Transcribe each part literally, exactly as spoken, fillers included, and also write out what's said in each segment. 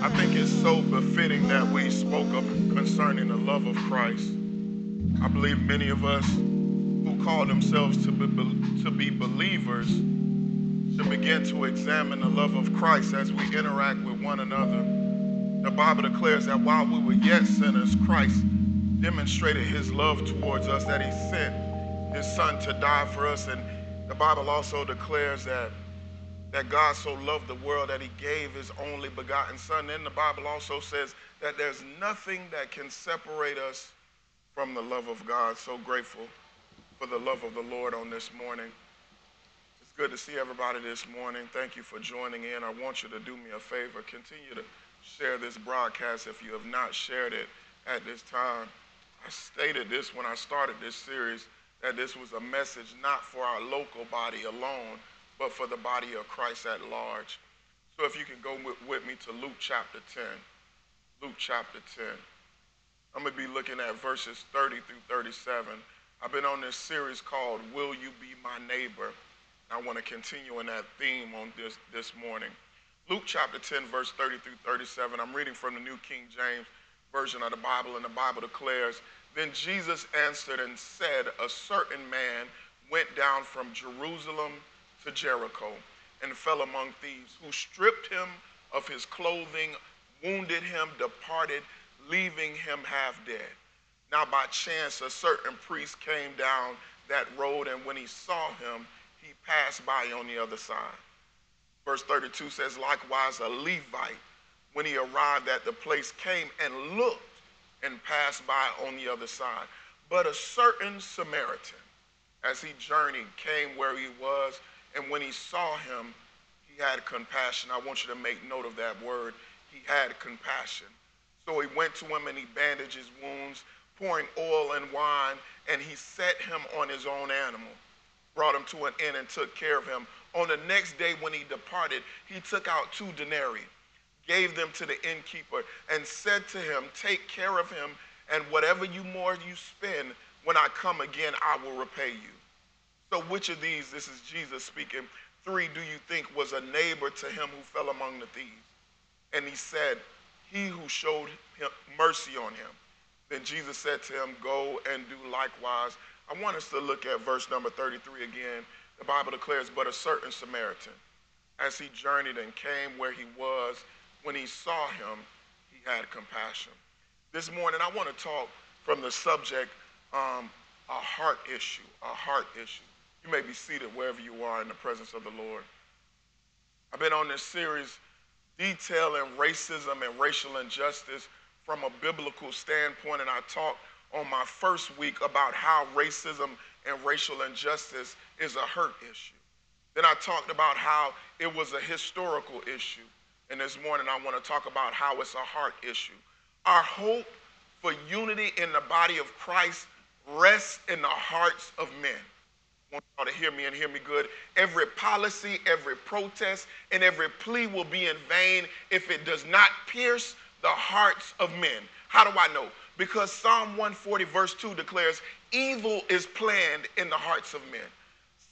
I think it's so befitting that we spoke up concerning the love of Christ. I believe many of us who call themselves to be, to be believers should begin to examine the love of Christ as we interact with one another. The Bible declares that while we were yet sinners, Christ demonstrated his love towards us, that he sent his son to die for us. And the Bible also declares that that God so loved the world that he gave his only begotten son. Then the Bible also says that there's nothing that can separate us from the love of God. So grateful for the love of the Lord on this morning. It's good to see everybody this morning. Thank you for joining in. I want you to do me a favor. Continue to share this broadcast if you have not shared it at this time. I stated this when I started this series, that this was a message not for our local body alone, but for the body of Christ at large. So if you can go with, with me to Luke chapter ten. Luke chapter ten. I'm going to be looking at verses thirty through thirty-seven. I've been on this series called Will You Be My Neighbor? And I want to continue in that theme on this, this morning. Luke chapter ten, verse thirty through thirty-seven. I'm reading from the New King James version of the Bible, and the Bible declares, "Then Jesus answered and said, a certain man went down from Jerusalem to Jericho and fell among thieves, who stripped him of his clothing, wounded him, departed, leaving him half dead. Now by chance a certain priest came down that road, and when he saw him, he passed by on the other side." Verse thirty-two says, "Likewise a Levite, when he arrived at the place, came and looked and passed by on the other side. But a certain Samaritan, as he journeyed, came where he was, and when he saw him, he had compassion." I want you to make note of that word. He had compassion. "So he went to him and he bandaged his wounds, pouring oil and wine, and he set him on his own animal, brought him to an inn and took care of him. On the next day when he departed, he took out two denarii, gave them to the innkeeper, and said to him, 'Take care of him, and whatever you more you spend, when I come again, I will repay you.' So which of these," this is Jesus speaking, "three do you think was a neighbor to him who fell among the thieves?" And he said, 'He who showed him mercy on him.' Then Jesus said to him, 'Go and do likewise.'" I want us to look at verse number thirty-three again. The Bible declares, "But a certain Samaritan, as he journeyed and came where he was, when he saw him, he had compassion." This morning, I want to talk from the subject, um, a heart issue, a heart issue. You may be seated wherever you are in the presence of the Lord. I've been on this series detailing racism and racial injustice from a biblical standpoint, and I talked on my first week about how racism and racial injustice is a hurt issue. Then I talked about how it was a historical issue, and this morning I want to talk about how it's a heart issue. Our hope for unity in the body of Christ rests in the hearts of men. I want y'all to hear me and hear me good. Every policy, every protest, and every plea will be in vain if it does not pierce the hearts of men. How do I know? Because Psalm one forty verse two declares, "Evil is planned in the hearts of men."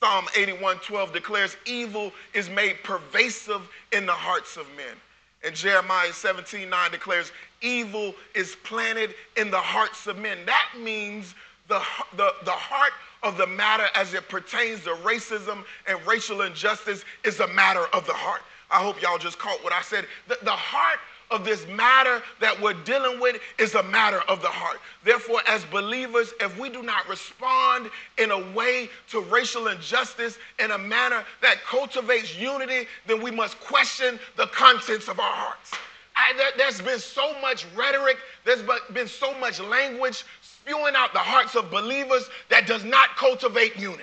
Psalm eighty-one twelve declares, "Evil is made pervasive in the hearts of men." And Jeremiah seventeen nine declares, "Evil is planted in the hearts of men." That means the, the, the heart of the matter as it pertains to racism and racial injustice is a matter of the heart. I hope y'all just caught what I said. The, the heart of this matter that we're dealing with is a matter of the heart. Therefore, as believers, if we do not respond in a way to racial injustice in a manner that cultivates unity, then we must question the contents of our hearts. I, there, there's been so much rhetoric, there's been so much language spewing out the hearts of believers that does not cultivate unity.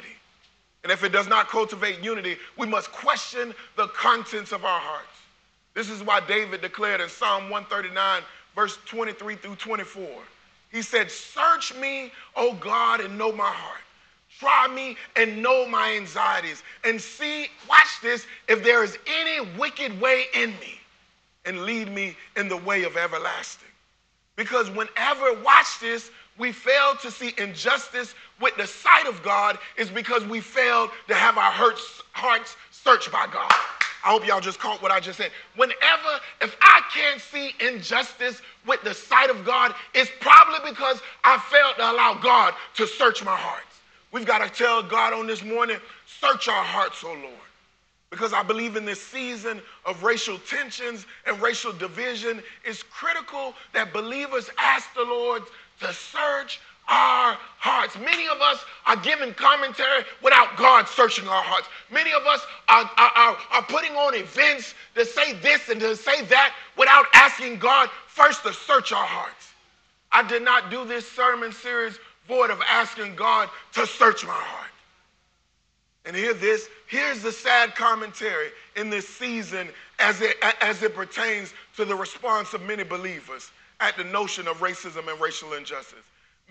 And if it does not cultivate unity, we must question the contents of our hearts. This is why David declared in Psalm one thirty-nine, verse twenty-three through twenty-four. He said, "Search me, O God, and know my heart. Try me and know my anxieties. And see, watch this, if there is any wicked way in me, and lead me in the way of everlasting." Because whenever, watch this, we fail to see injustice with the sight of God is because we failed to have our hurts, hearts searched by God. I hope y'all just caught what I just said. Whenever, if I can't see injustice with the sight of God, it's probably because I failed to allow God to search my hearts. We've got to tell God on this morning, search our hearts, O Lord. Because I believe in this season of racial tensions and racial division, it's critical that believers ask the Lord to search our hearts. Many of us are giving commentary without God searching our hearts. Many of us are, are, are, are putting on events to say this and to say that without asking God first to search our hearts. I did not do this sermon series void of asking God to search my heart. And hear this, here's the sad commentary in this season as it, as it pertains to the response of many believers at the notion of racism and racial injustice.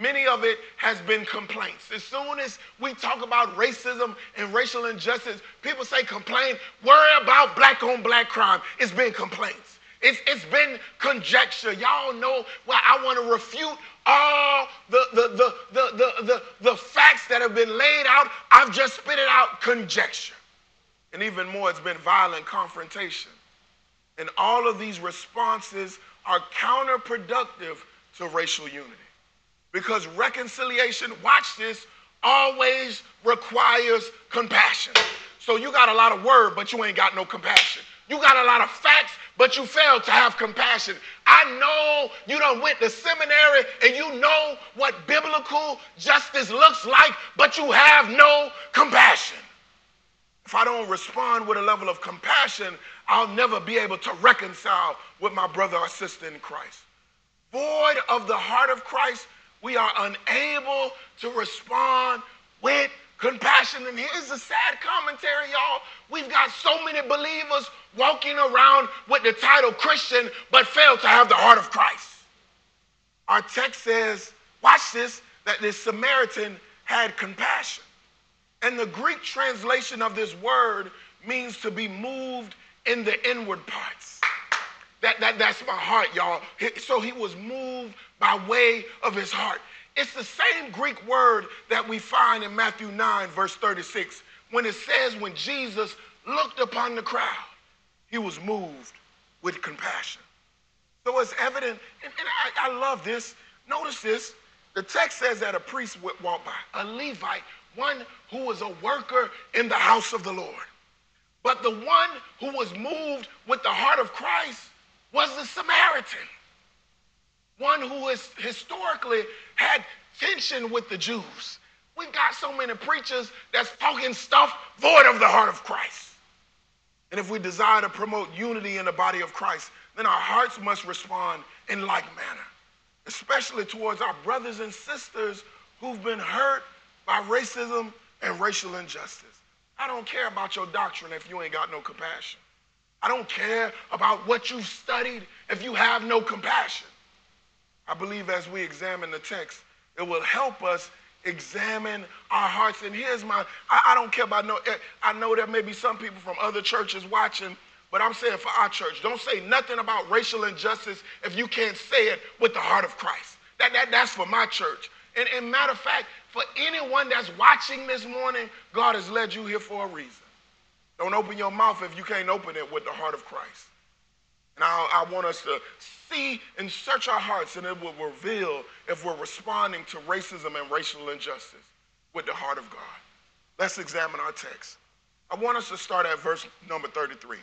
Many of it has been complaints. As soon as we talk about racism and racial injustice, people say complain, worry about black on black crime. It's been complaints. It's, it's been conjecture. Y'all know why I want to refute all the, the, the, the, the, the, the facts that have been laid out. I've just spit it out, conjecture. And even more, it's been violent confrontation. And all of these responses are counterproductive to racial unity. Because reconciliation, watch this, always requires compassion. So you got a lot of word, but you ain't got no compassion. You got a lot of facts, but you failed to have compassion. I know you done went to seminary and you know what biblical justice looks like, but you have no compassion. If I don't respond with a level of compassion, I'll never be able to reconcile with my brother or sister in Christ. Void of the heart of Christ, we are unable to respond with compassion. And here's the sad commentary, y'all. We've got so many believers walking around with the title Christian, but fail to have the heart of Christ. Our text says, watch this, that this Samaritan had compassion. And the Greek translation of this word means to be moved in the inward parts. That, that, that's my heart, y'all. So he was moved by way of his heart. It's the same Greek word that we find in Matthew nine, verse thirty-six, when it says when Jesus looked upon the crowd, he was moved with compassion. So it's evident, and, and I, I love this. Notice this. The text says that a priest walked by, a Levite, one who was a worker in the house of the Lord. But the one who was moved with the heart of Christ was the Samaritan. One who has historically had tension with the Jews. We've got so many preachers that's talking stuff void of the heart of Christ. And if we desire to promote unity in the body of Christ, then our hearts must respond in like manner, especially towards our brothers and sisters who've been hurt by racism and racial injustice. I don't care about your doctrine if you ain't got no compassion. I don't care about what you've studied if you have no compassion. I believe as we examine the text, it will help us examine our hearts. And here's my, I, I don't care about no, I know there may be some people from other churches watching, but I'm saying for our church, don't say nothing about racial injustice if you can't say it with the heart of Christ. That, that, that's for my church. And, and matter of fact, for anyone that's watching this morning, God has led you here for a reason. Don't open your mouth if you can't open it with the heart of Christ. And I, I want us to see and search our hearts, and it will reveal if we're responding to racism and racial injustice with the heart of God. Let's examine our text. I want us to start at verse number thirty-three.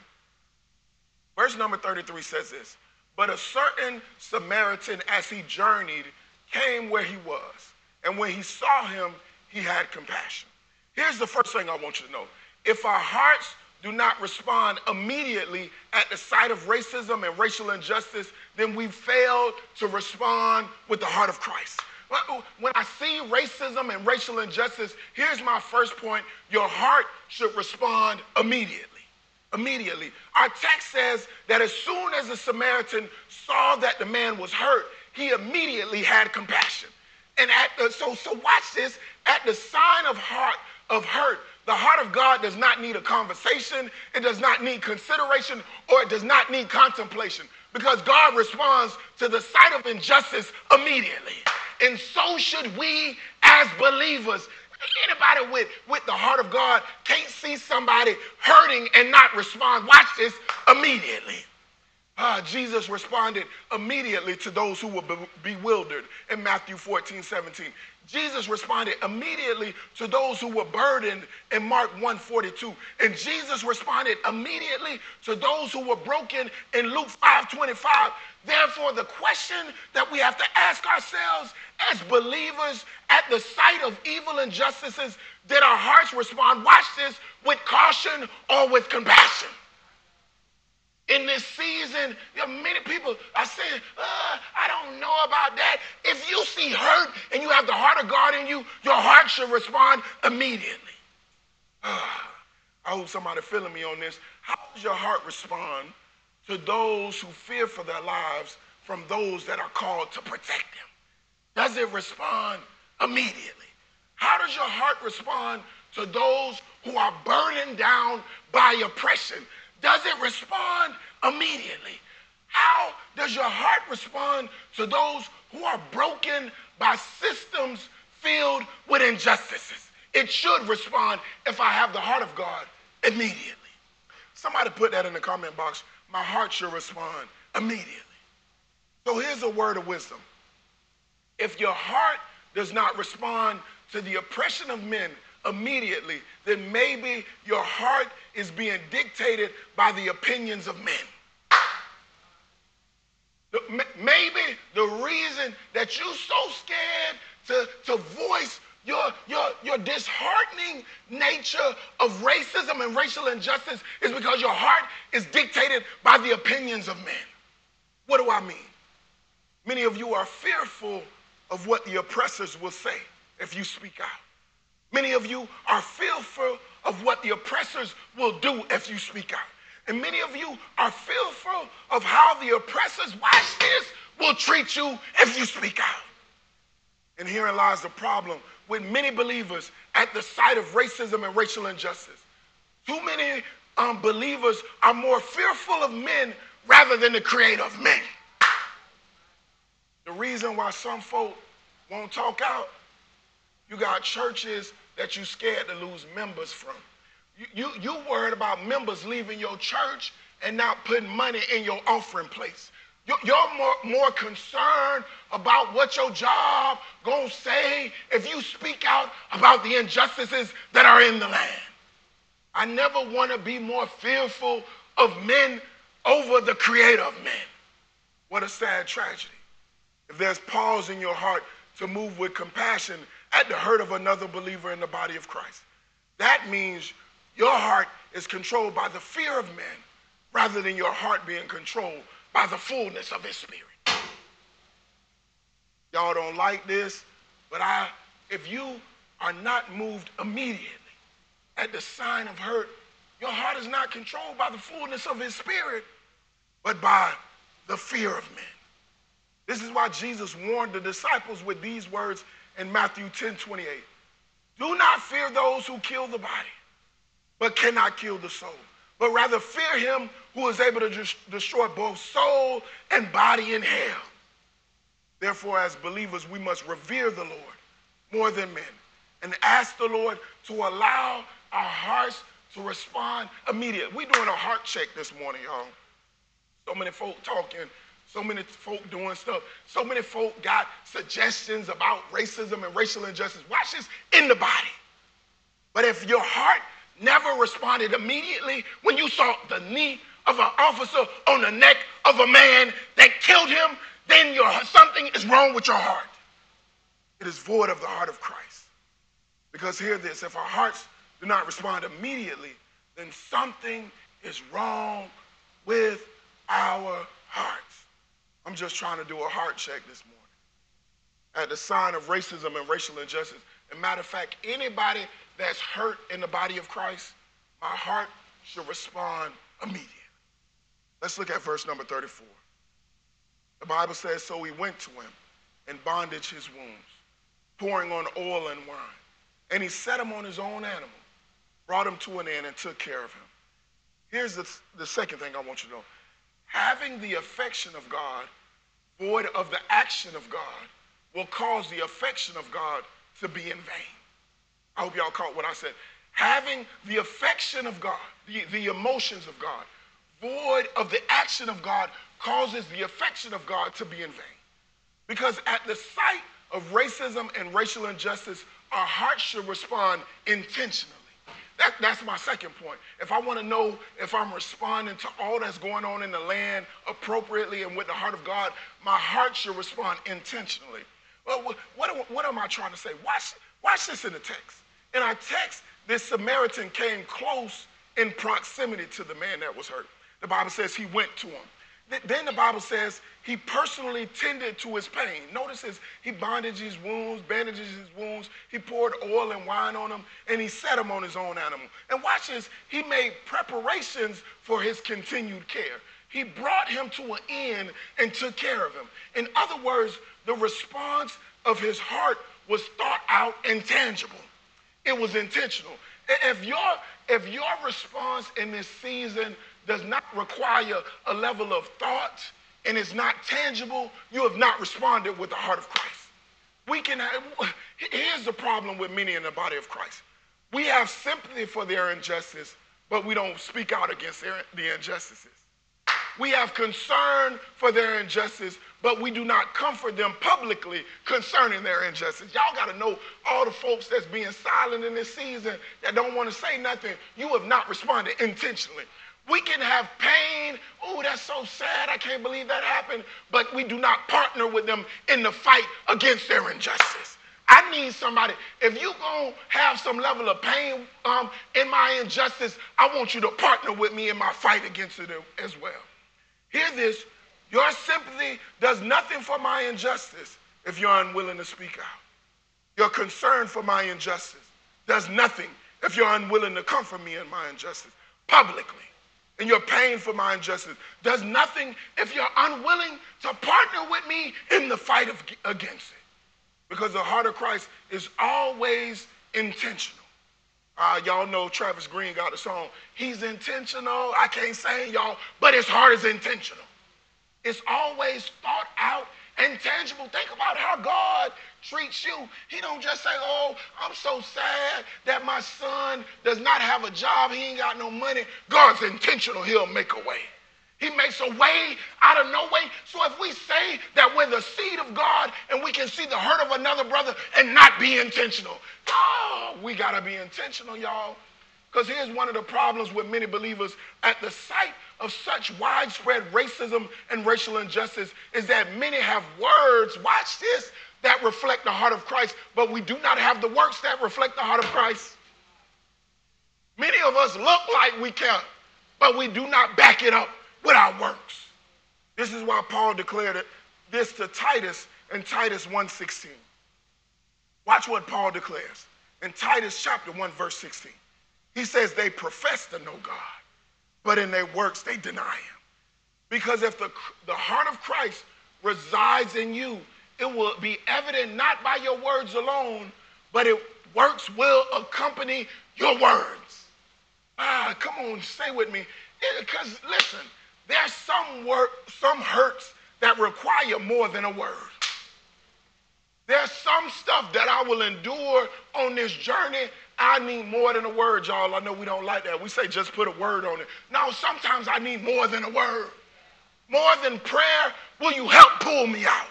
Verse number thirty-three says this, "But a certain Samaritan, as he journeyed, came where he was, and when he saw him, he had compassion." Here's the first thing I want you to know. If our hearts do not respond immediately at the sight of racism and racial injustice, then we fail to respond with the heart of Christ. When I see racism and racial injustice, here's my first point. Your heart should respond immediately. Immediately. Our text says that as soon as the Samaritan saw that the man was hurt, he immediately had compassion. And at the, so, so watch this. At the sign of heart of hurt, the heart of God does not need a conversation. It does not need consideration, or it does not need contemplation, because God responds to the sight of injustice immediately. And so should we as believers. Anybody with, with the heart of God can't see somebody hurting and not respond. Watch this, immediately. Ah, Jesus responded immediately to those who were be bewildered in Matthew fourteen, seventeen. Jesus responded immediately to those who were burdened in Mark one, forty-two. And Jesus responded immediately to those who were broken in Luke five, twenty-five. Therefore, the question that we have to ask ourselves as believers at the sight of evil injustices, did our hearts respond, watch this, with caution or with compassion? In this season, you know, many people are saying, uh, I don't know about that. If you see hurt and you have the heart of God in you, your heart should respond immediately. Uh, I hope somebody's feeling me on this. How does your heart respond to those who fear for their lives from those that are called to protect them? Does it respond immediately? How does your heart respond to those who are burdened down by oppression? Does it respond immediately? How does your heart respond to those who are broken by systems filled with injustices? It should respond, if I have the heart of God, immediately. Somebody put that in the comment box. My heart should respond immediately. So here's a word of wisdom. If your heart does not respond to the oppression of men immediately, then maybe your heart is being dictated by the opinions of men. Maybe the reason that you're so scared to, to voice your, your, your disheartening nature of racism and racial injustice is because your heart is dictated by the opinions of men. What do I mean? Many of you are fearful of what the oppressors will say if you speak out. Many of you are fearful of what the oppressors will do if you speak out. And many of you are fearful of how the oppressors, watch this, will treat you if you speak out. And herein lies the problem with many believers at the sight of racism and racial injustice. Too many um, believers are more fearful of men rather than the creator of men. The reason why some folk won't talk out, you got churches that you're scared to lose members from. You, you, you worried about members leaving your church and not putting money in your offering place. You're, you're more, more concerned about what your job gonna say if you speak out about the injustices that are in the land. I never wanna be more fearful of men over the creator of men. What a sad tragedy. If there's pause in your heart to move with compassion at the hurt of another believer in the body of Christ, that means your heart is controlled by the fear of men rather than your heart being controlled by the fullness of his spirit. Y'all don't like this, but I, if you are not moved immediately at the sign of hurt, your heart is not controlled by the fullness of his spirit, but by the fear of men. This is why Jesus warned the disciples with these words in Matthew ten, twenty-eight, do not fear those who kill the body, but cannot kill the soul, but rather fear him who is able to de destroy both soul and body in hell. Therefore, as believers, we must revere the Lord more than men and ask the Lord to allow our hearts to respond immediately. We're doing a heart check this morning, y'all. So many folk talking. So many folk doing stuff. So many folk got suggestions about racism and racial injustice. Watch this, in the body. But if your heart never responded immediately when you saw the knee of an officer on the neck of a man that killed him, then your, something is wrong with your heart. It is void of the heart of Christ. Because hear this, if our hearts do not respond immediately, then something is wrong with our hearts. I'm just trying to do a heart check this morning. the sign of racism and racial injustice. As a matter of fact, anybody that's hurt in the body of Christ, my heart should respond immediately. Let's look at verse number thirty-four. The Bible says, so he went to him and bandaged his wounds, pouring on oil and wine. And he set him on his own animal, brought him to an inn, and took care of him. Here's the, the second thing I want you to know. Having the affection of God, void of the action of God, will cause the affection of God to be in vain. I hope y'all caught what I said. Having the affection of God, the, the emotions of God, void of the action of God, causes the affection of God to be in vain. Because at the sight of racism and racial injustice, our hearts should respond intentionally. That, that's my second point. If I want to know if I'm responding to all that's going on in the land appropriately and with the heart of God, my heart should respond intentionally. Well, what, what, what am I trying to say? Watch, watch this in the text. In our text, this Samaritan came close in proximity to the man that was hurt. The Bible says he went to him. Then the Bible says he personally tended to his pain. Notice this, he bandaged his wounds, bandages his wounds, he poured oil and wine on him, and he set him on his own animal. And watch this, he made preparations for his continued care. He brought him to an inn and took care of him. In other words, the response of his heart was thought out and tangible. It was intentional. If your, if your response in this season does not require a level of thought and is not tangible, you have not responded with the heart of Christ. We can have, here's the problem with many in the body of Christ. We have sympathy for their injustice, but we don't speak out against their, the injustices. We have concern for their injustice, but we do not comfort them publicly concerning their injustice. Y'all got to know all the folks that's being silent in this season that don't want to say nothing, you have not responded intentionally. We can have pain. Oh, that's so sad. I can't believe that happened. But we do not partner with them in the fight against their injustice. I need somebody. If you're going to have some level of pain um, in my injustice, I want you to partner with me in my fight against it as well. Hear this. Your sympathy does nothing for my injustice if you're unwilling to speak out. Your concern for my injustice does nothing if you're unwilling to comfort me in my injustice publicly. And your pain for my injustice does nothing if you're unwilling to partner with me in the fight of, against it. Because the heart of Christ is always intentional. Uh, y'all know Travis Green got a song, he's intentional, I can't say y'all, but his heart is intentional. It's always thought out and tangible. Think about how God treats you. He don't just say, oh, I'm so sad that my son does not have a job. He ain't got no money. God's intentional. He'll make a way. He makes a way out of no way. So if we say that we're the seed of God and we can see the hurt of another brother and not be intentional, oh, we got to be intentional, y'all. Because here's one of the problems with many believers. At the sight of such widespread racism and racial injustice is that many have words, watch this, that reflect the heart of Christ, but we do not have the works that reflect the heart of Christ. Many of us look like we care, but we do not back it up with our works. This is why Paul declared this to Titus in Titus one sixteen. Watch what Paul declares in Titus chapter one, verse sixteen. He says they profess to know God, but in their works they deny him. Because if the, the heart of Christ resides in you, it will be evident not by your words alone, but it works will accompany your words. Ah, come on, stay with me. Because listen, there's some work, some hurts that require more than a word. There's some stuff that I will endure on this journey. I need more than a word, y'all. I know we don't like that. We say just put a word on it. No, sometimes I need more than a word. More than prayer, will you help pull me out?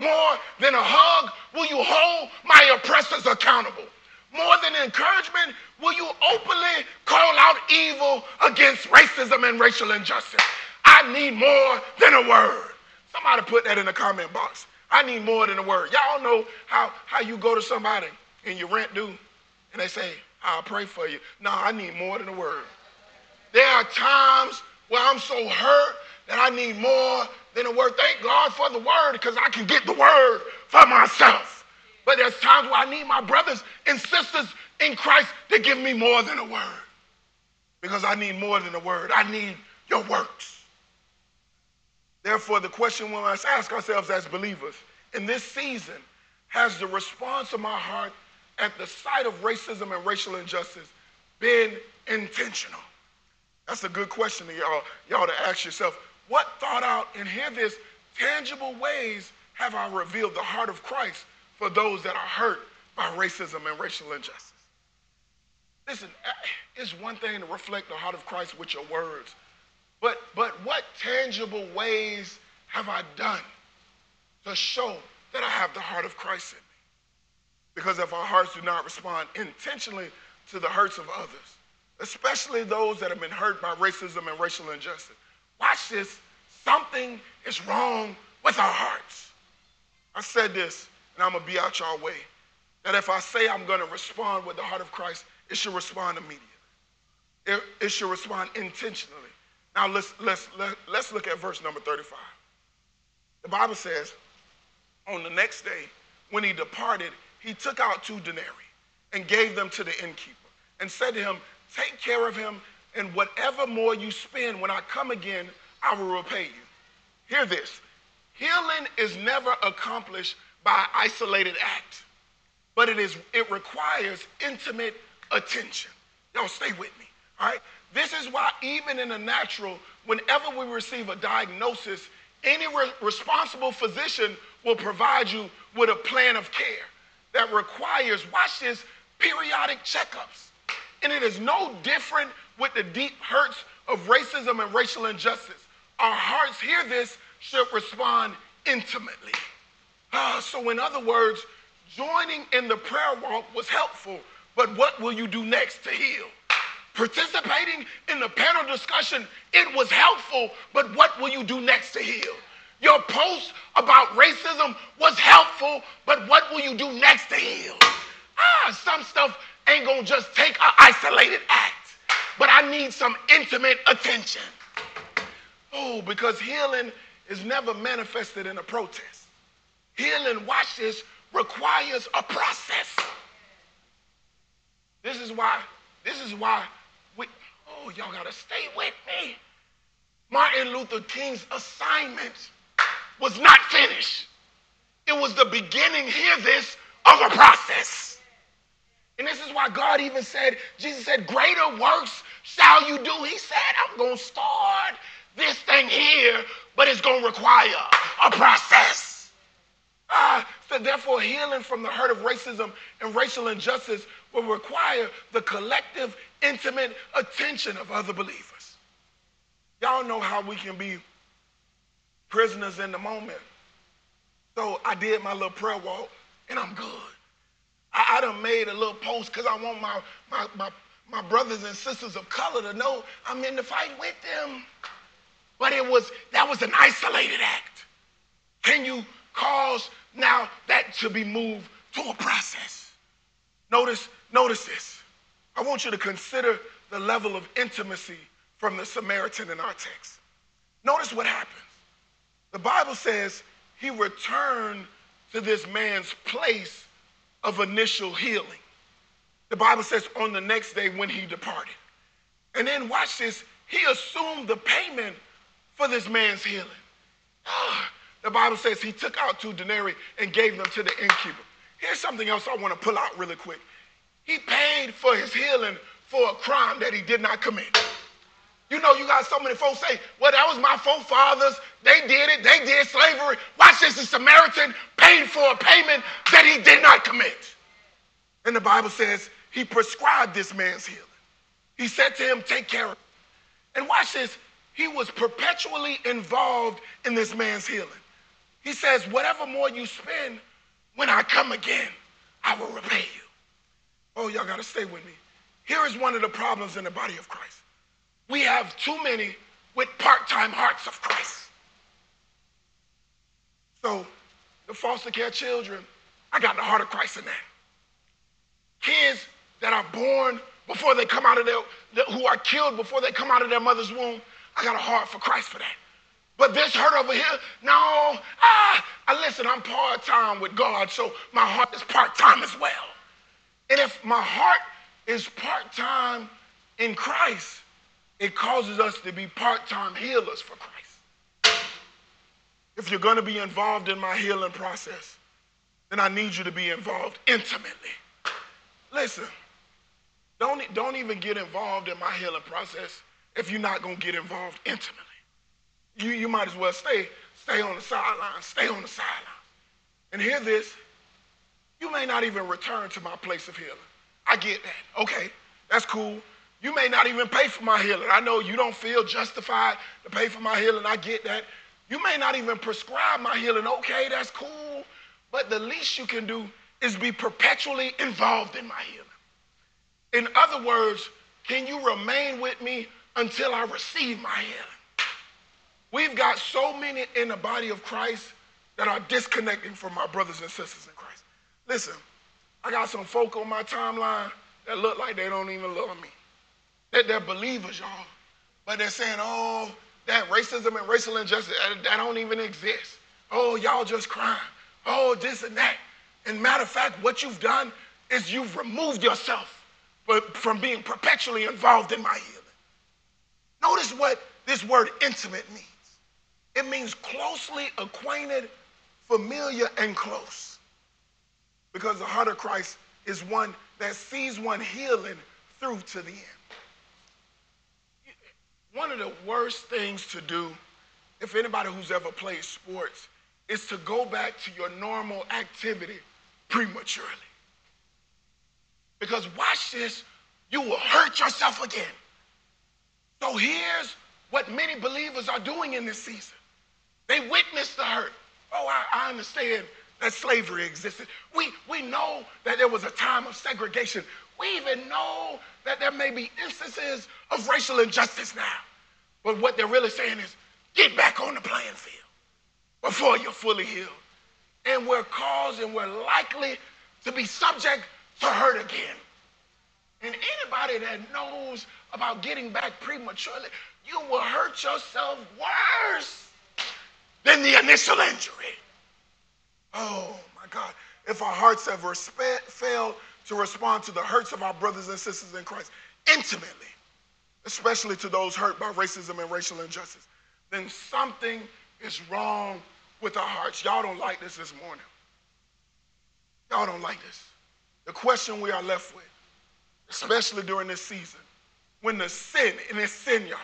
More than a hug, will you hold my oppressors accountable? More than encouragement, will you openly call out evil against racism and racial injustice? I need more than a word. Somebody put that in the comment box. I need more than a word. Y'all know how, how you go to somebody and your rent due, and they say, I'll pray for you. No, I need more than a word. There are times where I'm so hurt that I need more than the word. Thank God for the word, because I can get the word for myself. But there's times where I need my brothers and sisters in Christ to give me more than a word, because I need more than a word. I need your works. Therefore, the question we must ask ourselves as believers in this season, has the response of my heart at the sight of racism and racial injustice been intentional? That's a good question to y'all, y'all to ask yourself. What thought out, and hear this, tangible ways have I revealed the heart of Christ for those that are hurt by racism and racial injustice? Listen, it's one thing to reflect the heart of Christ with your words, but, but what tangible ways have I done to show that I have the heart of Christ in me? Because if our hearts do not respond intentionally to the hurts of others, especially those that have been hurt by racism and racial injustice, watch this, something is wrong with our hearts. I said this, and I'm going to be out y'all way, that if I say I'm going to respond with the heart of Christ, it should respond immediately. It, it should respond intentionally. Now let's, let's, let, let's look at verse number thirty-five. The Bible says, on the next day, when he departed, he took out two denarii and gave them to the innkeeper and said to him, take care of him, and whatever more you spend, when I come again, I will repay you. Hear this. Healing is never accomplished by isolated act, but it is it requires intimate attention. Y'all stay with me, all right? This is why even in the natural, whenever we receive a diagnosis, any re- responsible physician will provide you with a plan of care that requires, watch this, periodic checkups. And it is no different with the deep hurts of racism and racial injustice. Our hearts, hear this, should respond intimately. Uh, so in other words, joining in the prayer walk was helpful, but what will you do next to heal? Participating in the panel discussion, it was helpful, but what will you do next to heal? Your post about racism was helpful, but what will you do next to heal? Ah, some stuff ain't gonna just take an isolated act, but I need some intimate attention. Oh, because healing is never manifested in a protest. Healing, watch this, requires a process. This is why, this is why, we, oh, y'all gotta stay with me. Martin Luther King's assignment was not finished. It was the beginning, hear this, of a process. And this is why God even said, Jesus said, greater works shall you do. He said, I'm going to start this thing here, but it's going to require a process. Ah, so therefore, healing from the hurt of racism and racial injustice will require the collective, intimate attention of other believers. Y'all know how we can be prisoners in the moment. So I did my little prayer walk, and I'm good. I, I done made a little post because I want my, my, my, my brothers and sisters of color to know I'm in the fight with them. But it was, that was an isolated act. Can you cause now that to be moved to a process? Notice, notice this. I want you to consider the level of intimacy from the Samaritan in our text. Notice what happens. The Bible says he returned to this man's place of initial healing. The Bible says on the next day when he departed. And then watch this, he assumed the payment for this man's healing. Ah, the Bible says he took out two denarii and gave them to the innkeeper. Here's something else I want to pull out really quick. He paid for his healing for a crime that he did not commit. You know, you got so many folks say, well, that was my forefathers. They did it. They did slavery. Watch this. The Samaritan paid for a payment that he did not commit. And the Bible says he prescribed this man's healing. He said to him, take care of him. And watch this. He was perpetually involved in this man's healing. He says, whatever more you spend, when I come again, I will repay you. Oh, y'all got to stay with me. Here is one of the problems in the body of Christ. We have too many with part-time hearts of Christ. So the foster care children, I got the heart of Christ in that. Kids that are born before they come out of their, who are killed before they come out of their mother's womb, I got a heart for Christ for that. But this hurt over here, no. Ah, I listen, I'm part-time with God, so my heart is part-time as well. And if my heart is part-time in Christ, it causes us to be part-time healers for Christ. If you're going to be involved in my healing process, then I need you to be involved intimately. Listen, don't, don't even get involved in my healing process if you're not going to get involved intimately. You, you might as well stay, stay on the sidelines, stay on the sidelines. And hear this, you may not even return to my place of healing. I get that. Okay, that's cool. You may not even pay for my healing. I know you don't feel justified to pay for my healing. I get that. You may not even prescribe my healing. Okay, that's cool. But the least you can do is be perpetually involved in my healing. In other words, can you remain with me until I receive my healing? We've got so many in the body of Christ that are disconnecting from my brothers and sisters in Christ. Listen, I got some folk on my timeline that look like they don't even love me. That they're believers, y'all, but they're saying, oh, that racism and racial injustice, that don't even exist. Oh, y'all just crying. Oh, this and that. And matter of fact, what you've done is you've removed yourself from being perpetually involved in my healing. Notice what this word intimate means. It means closely acquainted, familiar, and close. Because the heart of Christ is one that sees one healing through to the end. One of the worst things to do, if anybody who's ever played sports, is to go back to your normal activity prematurely. Because watch this, you will hurt yourself again. So here's what many believers are doing in this season. They witnessed the hurt. Oh, I, I understand that slavery existed. We, we know that there was a time of segregation. We even know that there may be instances of racial injustice now. But what they're really saying is, get back on the playing field before you're fully healed. And we're caused and we're likely to be subject to hurt again. And anybody that knows about getting back prematurely, you will hurt yourself worse than the initial injury. Oh, my God. If our hearts have respect, failed to respond to the hurts of our brothers and sisters in Christ intimately, especially to those hurt by racism and racial injustice, then something is wrong with our hearts. Y'all don't like this this morning. Y'all don't like this. The question we are left with, especially during this season, when the sin, and it's sin, y'all,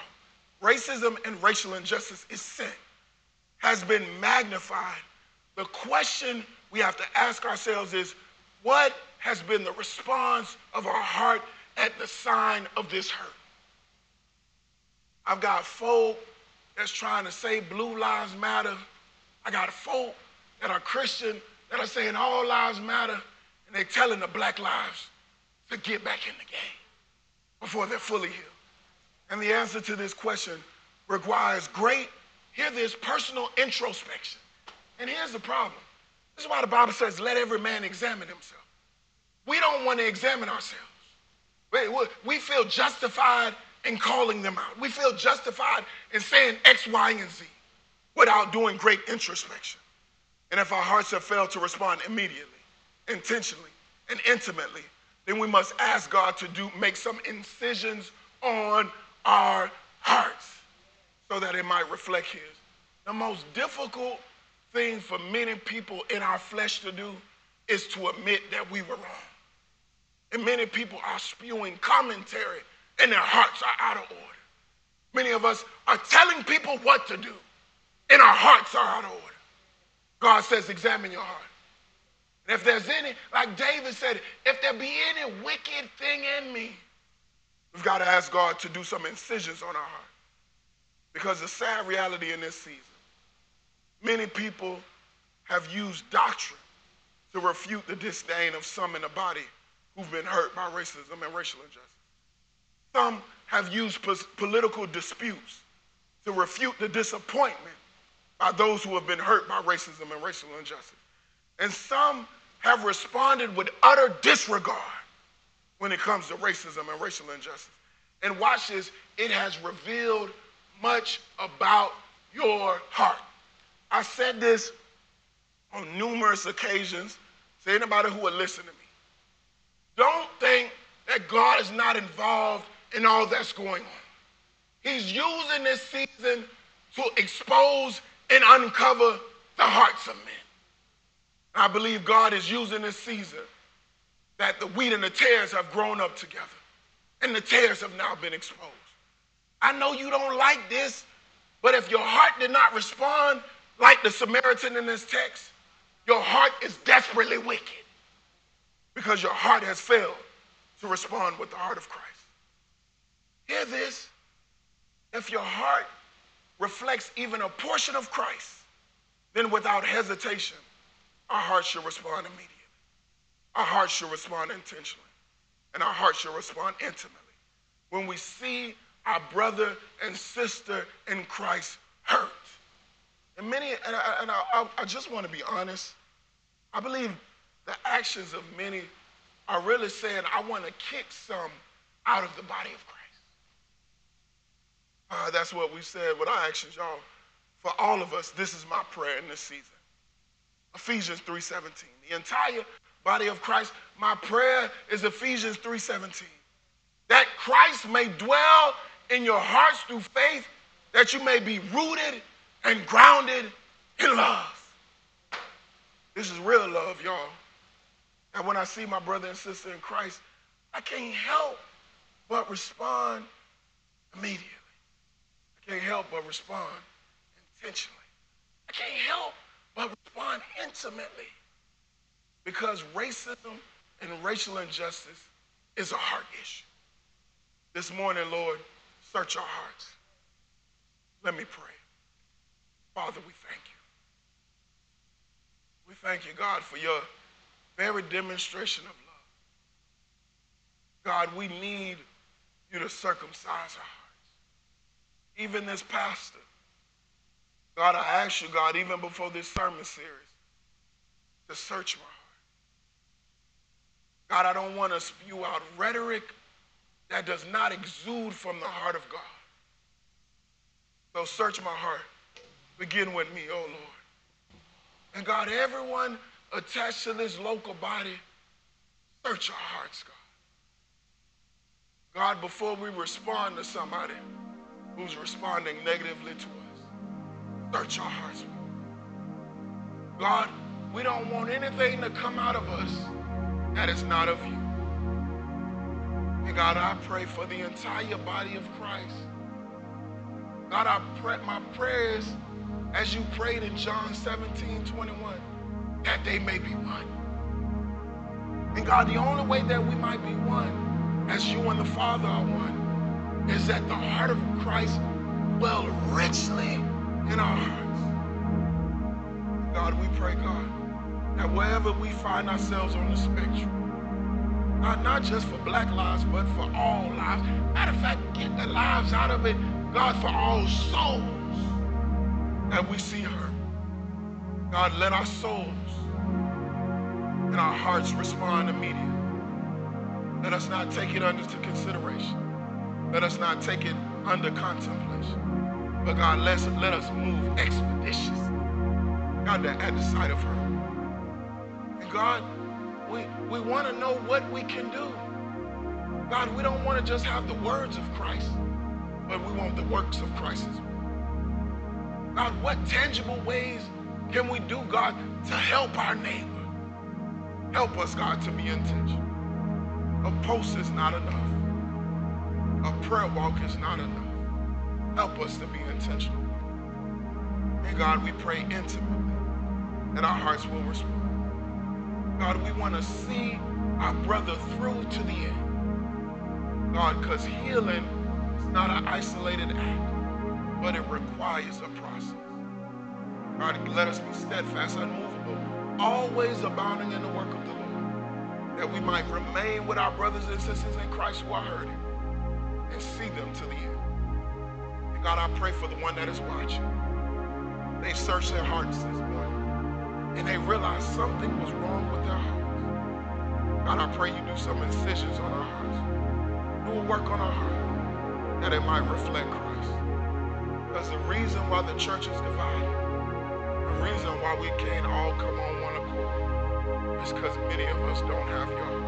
racism and racial injustice is sin, has been magnified, the question we have to ask ourselves is, what has been the response of our heart at the sign of this hurt? I've got folk that's trying to say blue lives matter. I got folk that are Christian that are saying all lives matter, and they're telling the black lives to get back in the game before they're fully healed. And the answer to this question requires great, hear this, personal introspection. And here's the problem. This is why the Bible says, let every man examine himself. We don't want to examine ourselves. We feel justified in calling them out. We feel justified in saying X, Y, and Z without doing great introspection. And if our hearts have failed to respond immediately, intentionally, and intimately, then we must ask God to do, make some incisions on our hearts so that it might reflect his. The most difficult thing for many people in our flesh to do is to admit that we were wrong. And many people are spewing commentary and their hearts are out of order. Many of us are telling people what to do and our hearts are out of order. God says, examine your heart. And if there's any, like David said, if there be any wicked thing in me, we've got to ask God to do some incisions on our heart. Because the sad reality in this season, many people have used doctrine to refute the disdain of some in the body who've been hurt by racism and racial injustice. Some have used po- political disputes to refute the disappointment by those who have been hurt by racism and racial injustice. And some have responded with utter disregard when it comes to racism and racial injustice. And watch this, it has revealed much about your heart. I said this on numerous occasions to anybody who would listen to me. Don't think that God is not involved in all that's going on. He's using this season to expose and uncover the hearts of men. I believe God is using this season that the wheat and the tares have grown up together, and the tares have now been exposed. I know you don't like this, but if your heart did not respond like the Samaritan in this text, your heart is desperately wicked because your heart has failed to respond with the heart of Christ. Hear this. If your heart reflects even a portion of Christ, then without hesitation, our heart should respond immediately. Our heart should respond intentionally. And our heart should respond intimately. When we see our brother and sister in Christ hurt. And many, and I, and I, I just want to be honest, I believe the actions of many are really saying, I want to kick some out of the body of Christ. Uh, that's what we said with our actions, y'all. For all of us, this is my prayer in this season. Ephesians three seventeen. The entire body of Christ, my prayer is Ephesians three seventeen. That Christ may dwell in your hearts through faith, that you may be rooted and grounded in love. This is real love, y'all. And when I see my brother and sister in Christ, I can't help but respond immediately. I can't help but respond intentionally. I can't help but respond intimately, because racism and racial injustice is a heart issue. This morning, Lord, search our hearts. Let me pray. Father, we thank you. We thank you, God, for your very demonstration of love. God, we need you to circumcise our hearts. Even this pastor, God, I ask you, God, even before this sermon series, to search my heart. God, I don't want to spew out rhetoric that does not exude from the heart of God. So search my heart. Begin with me, oh Lord. And God, everyone attached to this local body, search our hearts, God. God, before we respond to somebody who's responding negatively to us, search our hearts. God, we don't want anything to come out of us that is not of you. And God, I pray for the entire body of Christ. God, I pray my prayers, as you prayed in John seventeen twenty-one, that they may be one. And God, the only way that we might be one, as you and the Father are one, is that the heart of Christ dwell richly in our hearts. God, we pray, God, that wherever we find ourselves on the spectrum, God, not just for black lives, but for all lives. Matter of fact, get the lives out of it, God, for all souls that we see hurt. God, let our souls and our hearts respond immediately. Let us not take it under consideration. Let us not take it under contemplation. But God, let us, let us move expeditiously, God, at the sight of her. And God, We, we want to know what we can do. God, we don't want to just have the words of Christ, but we want the works of Christ as well. God, what tangible ways can we do, God, to help our neighbor? Help us, God, to be intentional. A post is not enough. A prayer walk is not enough. Help us to be intentional. And God, we pray intimately that our hearts will respond. God, we want to see our brother through to the end. God, because healing is not an isolated act, but it requires a process. God, let us be steadfast, unmovable, always abounding in the work of the Lord, that we might remain with our brothers and sisters in Christ who are hurting and see them to the end. And God, I pray for the one that is watching. They search their hearts this morning, and they realized something was wrong with their hearts. God, I pray you do some incisions on our hearts. Do a work on our heart that it might reflect Christ. Because the reason why the church is divided, the reason why we can't all come on one accord, is because many of us don't have your heart.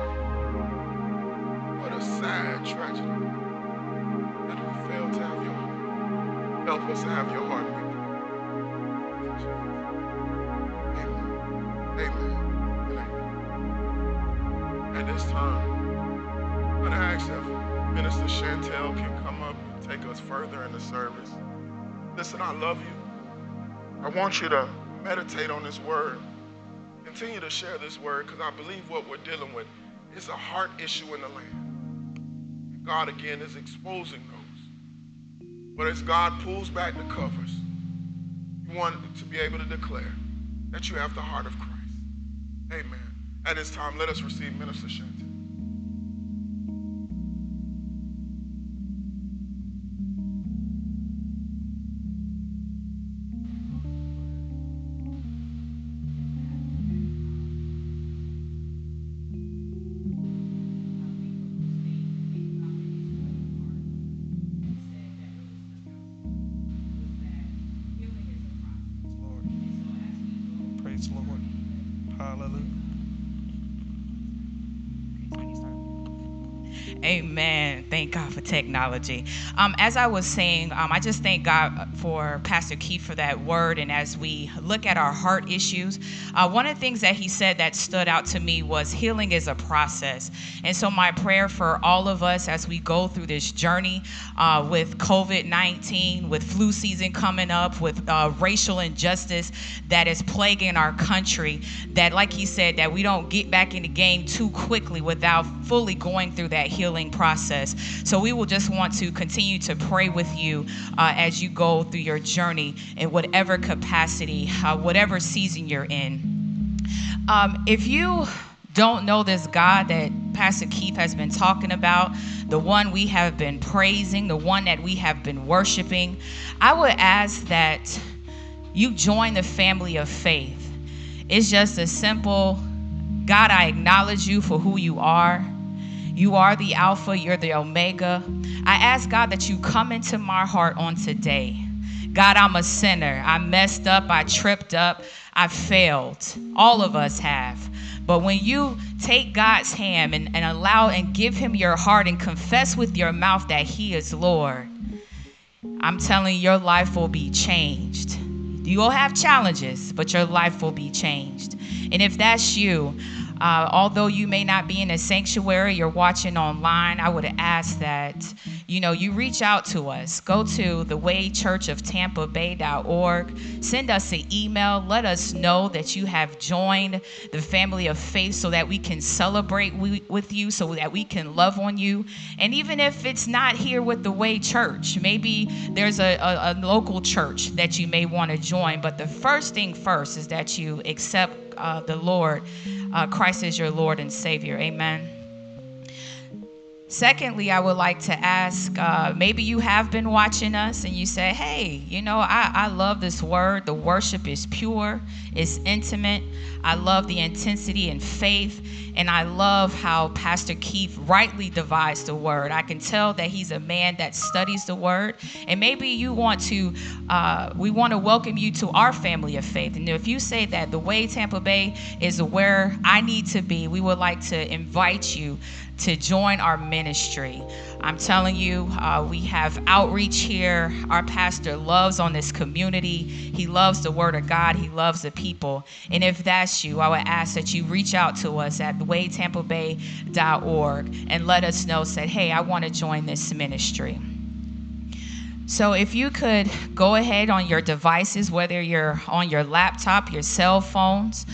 What a sad tragedy that we fail to have your heart. Help us to have your heart with you. Amen. Amen. Amen. At this time, I'm going to ask if Minister Chantel can come up and take us further in the service. Listen, I love you. I want you to meditate on this word. Continue to share this word, because I believe what we're dealing with is a heart issue in the land. God, again, is exposing those. But as God pulls back the covers, you want to be able to declare that you have the heart of Christ. Amen. At this time, let us receive Minister Chantel. Amen. Thank God for technology. Um, as I was saying, um, I just thank God for Pastor Keith for that word. And as we look at our heart issues, uh, one of the things that he said that stood out to me was healing is a process. And so my prayer for all of us as we go through this journey uh, with COVID nineteen, with flu season coming up, with uh, racial injustice that is plaguing our country, that like he said, that we don't get back in the game too quickly without fully going through that healing process. So we will just want to continue to pray with you uh, as you go through your journey in whatever capacity, uh, whatever season you're in. Um, if you don't know this God that Pastor Keith has been talking about, the one we have been praising, the one that we have been worshiping, I would ask that you join the family of faith. It's just a simple, God, I acknowledge you for who you are. You are the Alpha, you're the Omega. I ask, God, that you come into my heart on today. God, I'm a sinner. I messed up, I tripped up, I failed. All of us have. But when you take God's hand and, and allow and give him your heart and confess with your mouth that he is Lord, I'm telling you, your life will be changed. You will have challenges, but your life will be changed. And if that's you, Uh, although you may not be in a sanctuary, you're watching online, I would ask that, you know, you reach out to us. Go to the way church of tampa bay dot org. Send us an email. Let us know that you have joined the family of faith so that we can celebrate we, with you, so that we can love on you. And even if it's not here with the Way Church, maybe there's a, a, a local church that you may want to join. But the first thing first is that you accept uh, the Lord. Uh, Christ is your Lord and Savior. Amen. Secondly, I would like to ask, uh, maybe you have been watching us and you say, hey, you know, I, I love this word. The worship is pure. It's intimate. I love the intensity and faith. And I love how Pastor Keith rightly divides the word. I can tell that he's a man that studies the word. And maybe you want to, uh, we want to welcome you to our family of faith. And if you say that the Way Tampa Bay is where I need to be, we would like to invite you to join our ministry. I'm telling you, uh, we have outreach here. Our pastor loves on this community. He loves the word of God. He loves the people. And if that's you, I would ask that you reach out to us at the way tampa bay dot org and let us know, said, hey, I want to join this ministry. So if you could go ahead on your devices, whether you're on your laptop, your cell phones,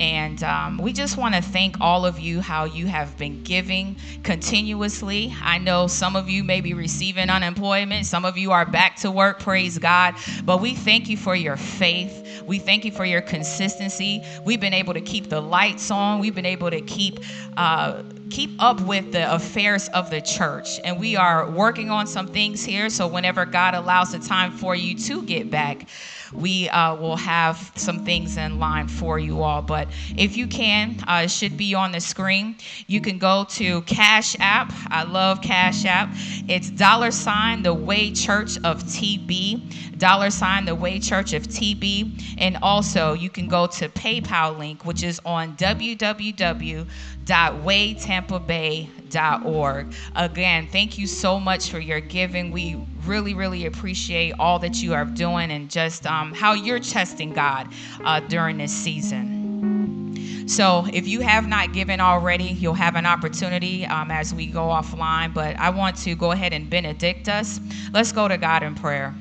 and um, we just want to thank all of you how you have been giving continuously. I know some of you may be receiving unemployment. Some of you are back to work, praise God. But we thank you for your faith. We thank you for your consistency. We've been able to keep the lights on. We've been able to keep uh, keep up with the affairs of the church. And we are working on some things here. So whenever God allows the time for you to get back, we uh, will have some things in line for you all. But if you can, uh, it should be on the screen. You can go to Cash App. I love Cash App. It's dollar sign The Way Church of T B, dollar sign The Way Church of T B. And also you can go to PayPal link, which is on w w w dot way tampa bay dot org. Again, thank you so much for your giving. We really, really appreciate all that you are doing and just um, how you're testing God uh, during this season. So if you have not given already, you'll have an opportunity um, as we go offline. But I want to go ahead and benedict us. Let's go to God in prayer.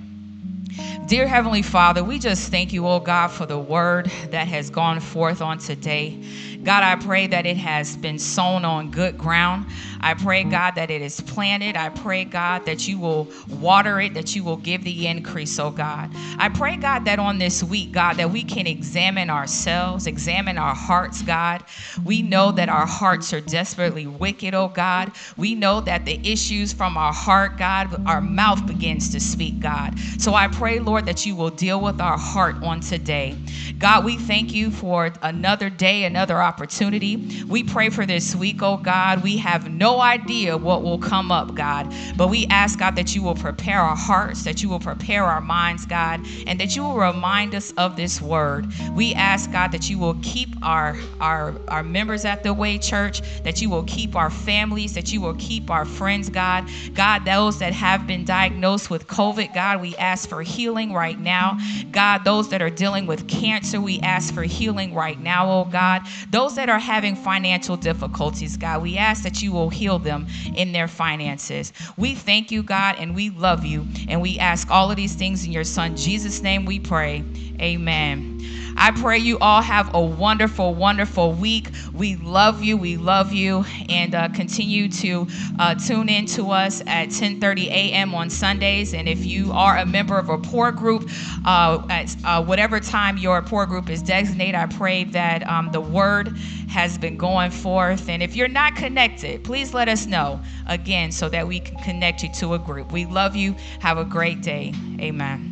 Dear Heavenly Father, we just thank you, oh God, for the word that has gone forth on today. God, I pray that it has been sown on good ground. I pray, God, that it is planted. I pray, God, that you will water it, that you will give the increase, oh God. I pray, God, that on this week, God, that we can examine ourselves, examine our hearts, God. We know that our hearts are desperately wicked, oh God. We know that the issues from our heart, God, our mouth begins to speak, God. So I pray, Lord, that you will deal with our heart on today. God, we thank you for another day, another opportunity. opportunity. We pray for this week, oh God. We have no idea what will come up, God, but we ask, God, that you will prepare our hearts, that you will prepare our minds, God, and that you will remind us of this word. We ask, God, that you will keep our, our, our members at the Way Church, that you will keep our families, that you will keep our friends, God. God, those that have been diagnosed with COVID, God, we ask for healing right now. God, those that are dealing with cancer, we ask for healing right now, oh God. Those Those that are having financial difficulties, God, we ask that you will heal them in their finances. We thank you, God, and we love you. And we ask all of these things in your son, Jesus' name we pray. Amen. I pray you all have a wonderful, wonderful week. We love you. We love you. And uh, continue to uh, tune in to us at ten thirty a m on Sundays. And if you are a member of a prayer group, uh, at uh, whatever time your prayer group is designated, I pray that um, the word has been going forth. And if you're not connected, please let us know again so that we can connect you to a group. We love you. Have a great day. Amen.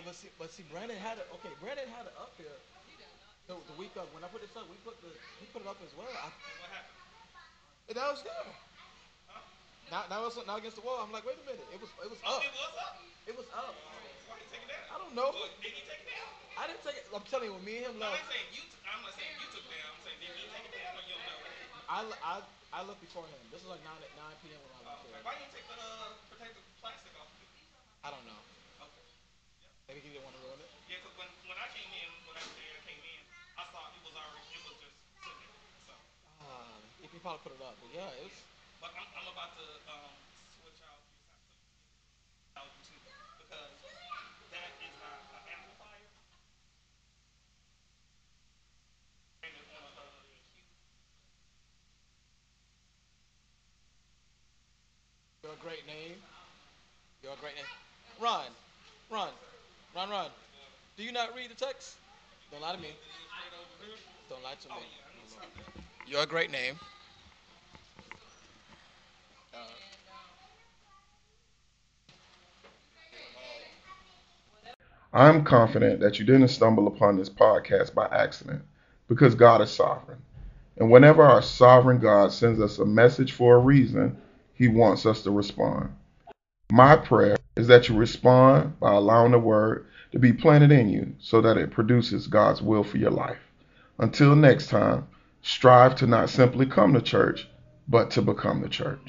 But see, but see, Brandon had it. Okay, Brandon had it up here. The, the week up when I put this up, we put the he put it up as well. I, what happened? That was there. Huh? Now, now it's now against the wall. I'm like, wait a minute. It was, it was up. Oh, it was up. It was up. Why did you take it down? I don't know. Well, did he take it down? I didn't take it. I'm telling you, with me and him. No, like, I'm not saying you. T- I'm not saying you took it down. I'm saying did you take it down or you don't know? I, I, I looked before him. This is like nine p m when I looked. Why didn't you take the uh, protective plastic off? I don't know. Maybe he didn't want to ruin it. Yeah, because when, when I came in, when I came in, I saw it was already, it was just sitting there, so. Ah, uh, you probably put it up, but yeah, it's. But I'm, I'm about to um, switch out YouTube, because that is not an amplifier. And it's one of the huge. You're a great name. You're a great name. Ron, Ron. Ron, Ron, do you not read the text? Don't lie to me. Don't lie to me. You're a great name. Uh, I'm confident that you didn't stumble upon this podcast by accident, because God is sovereign. And whenever our sovereign God sends us a message for a reason, he wants us to respond. My prayer is that you respond by allowing the word to be planted in you so that it produces God's will for your life. Until next time, strive to not simply come to church, but to become the church.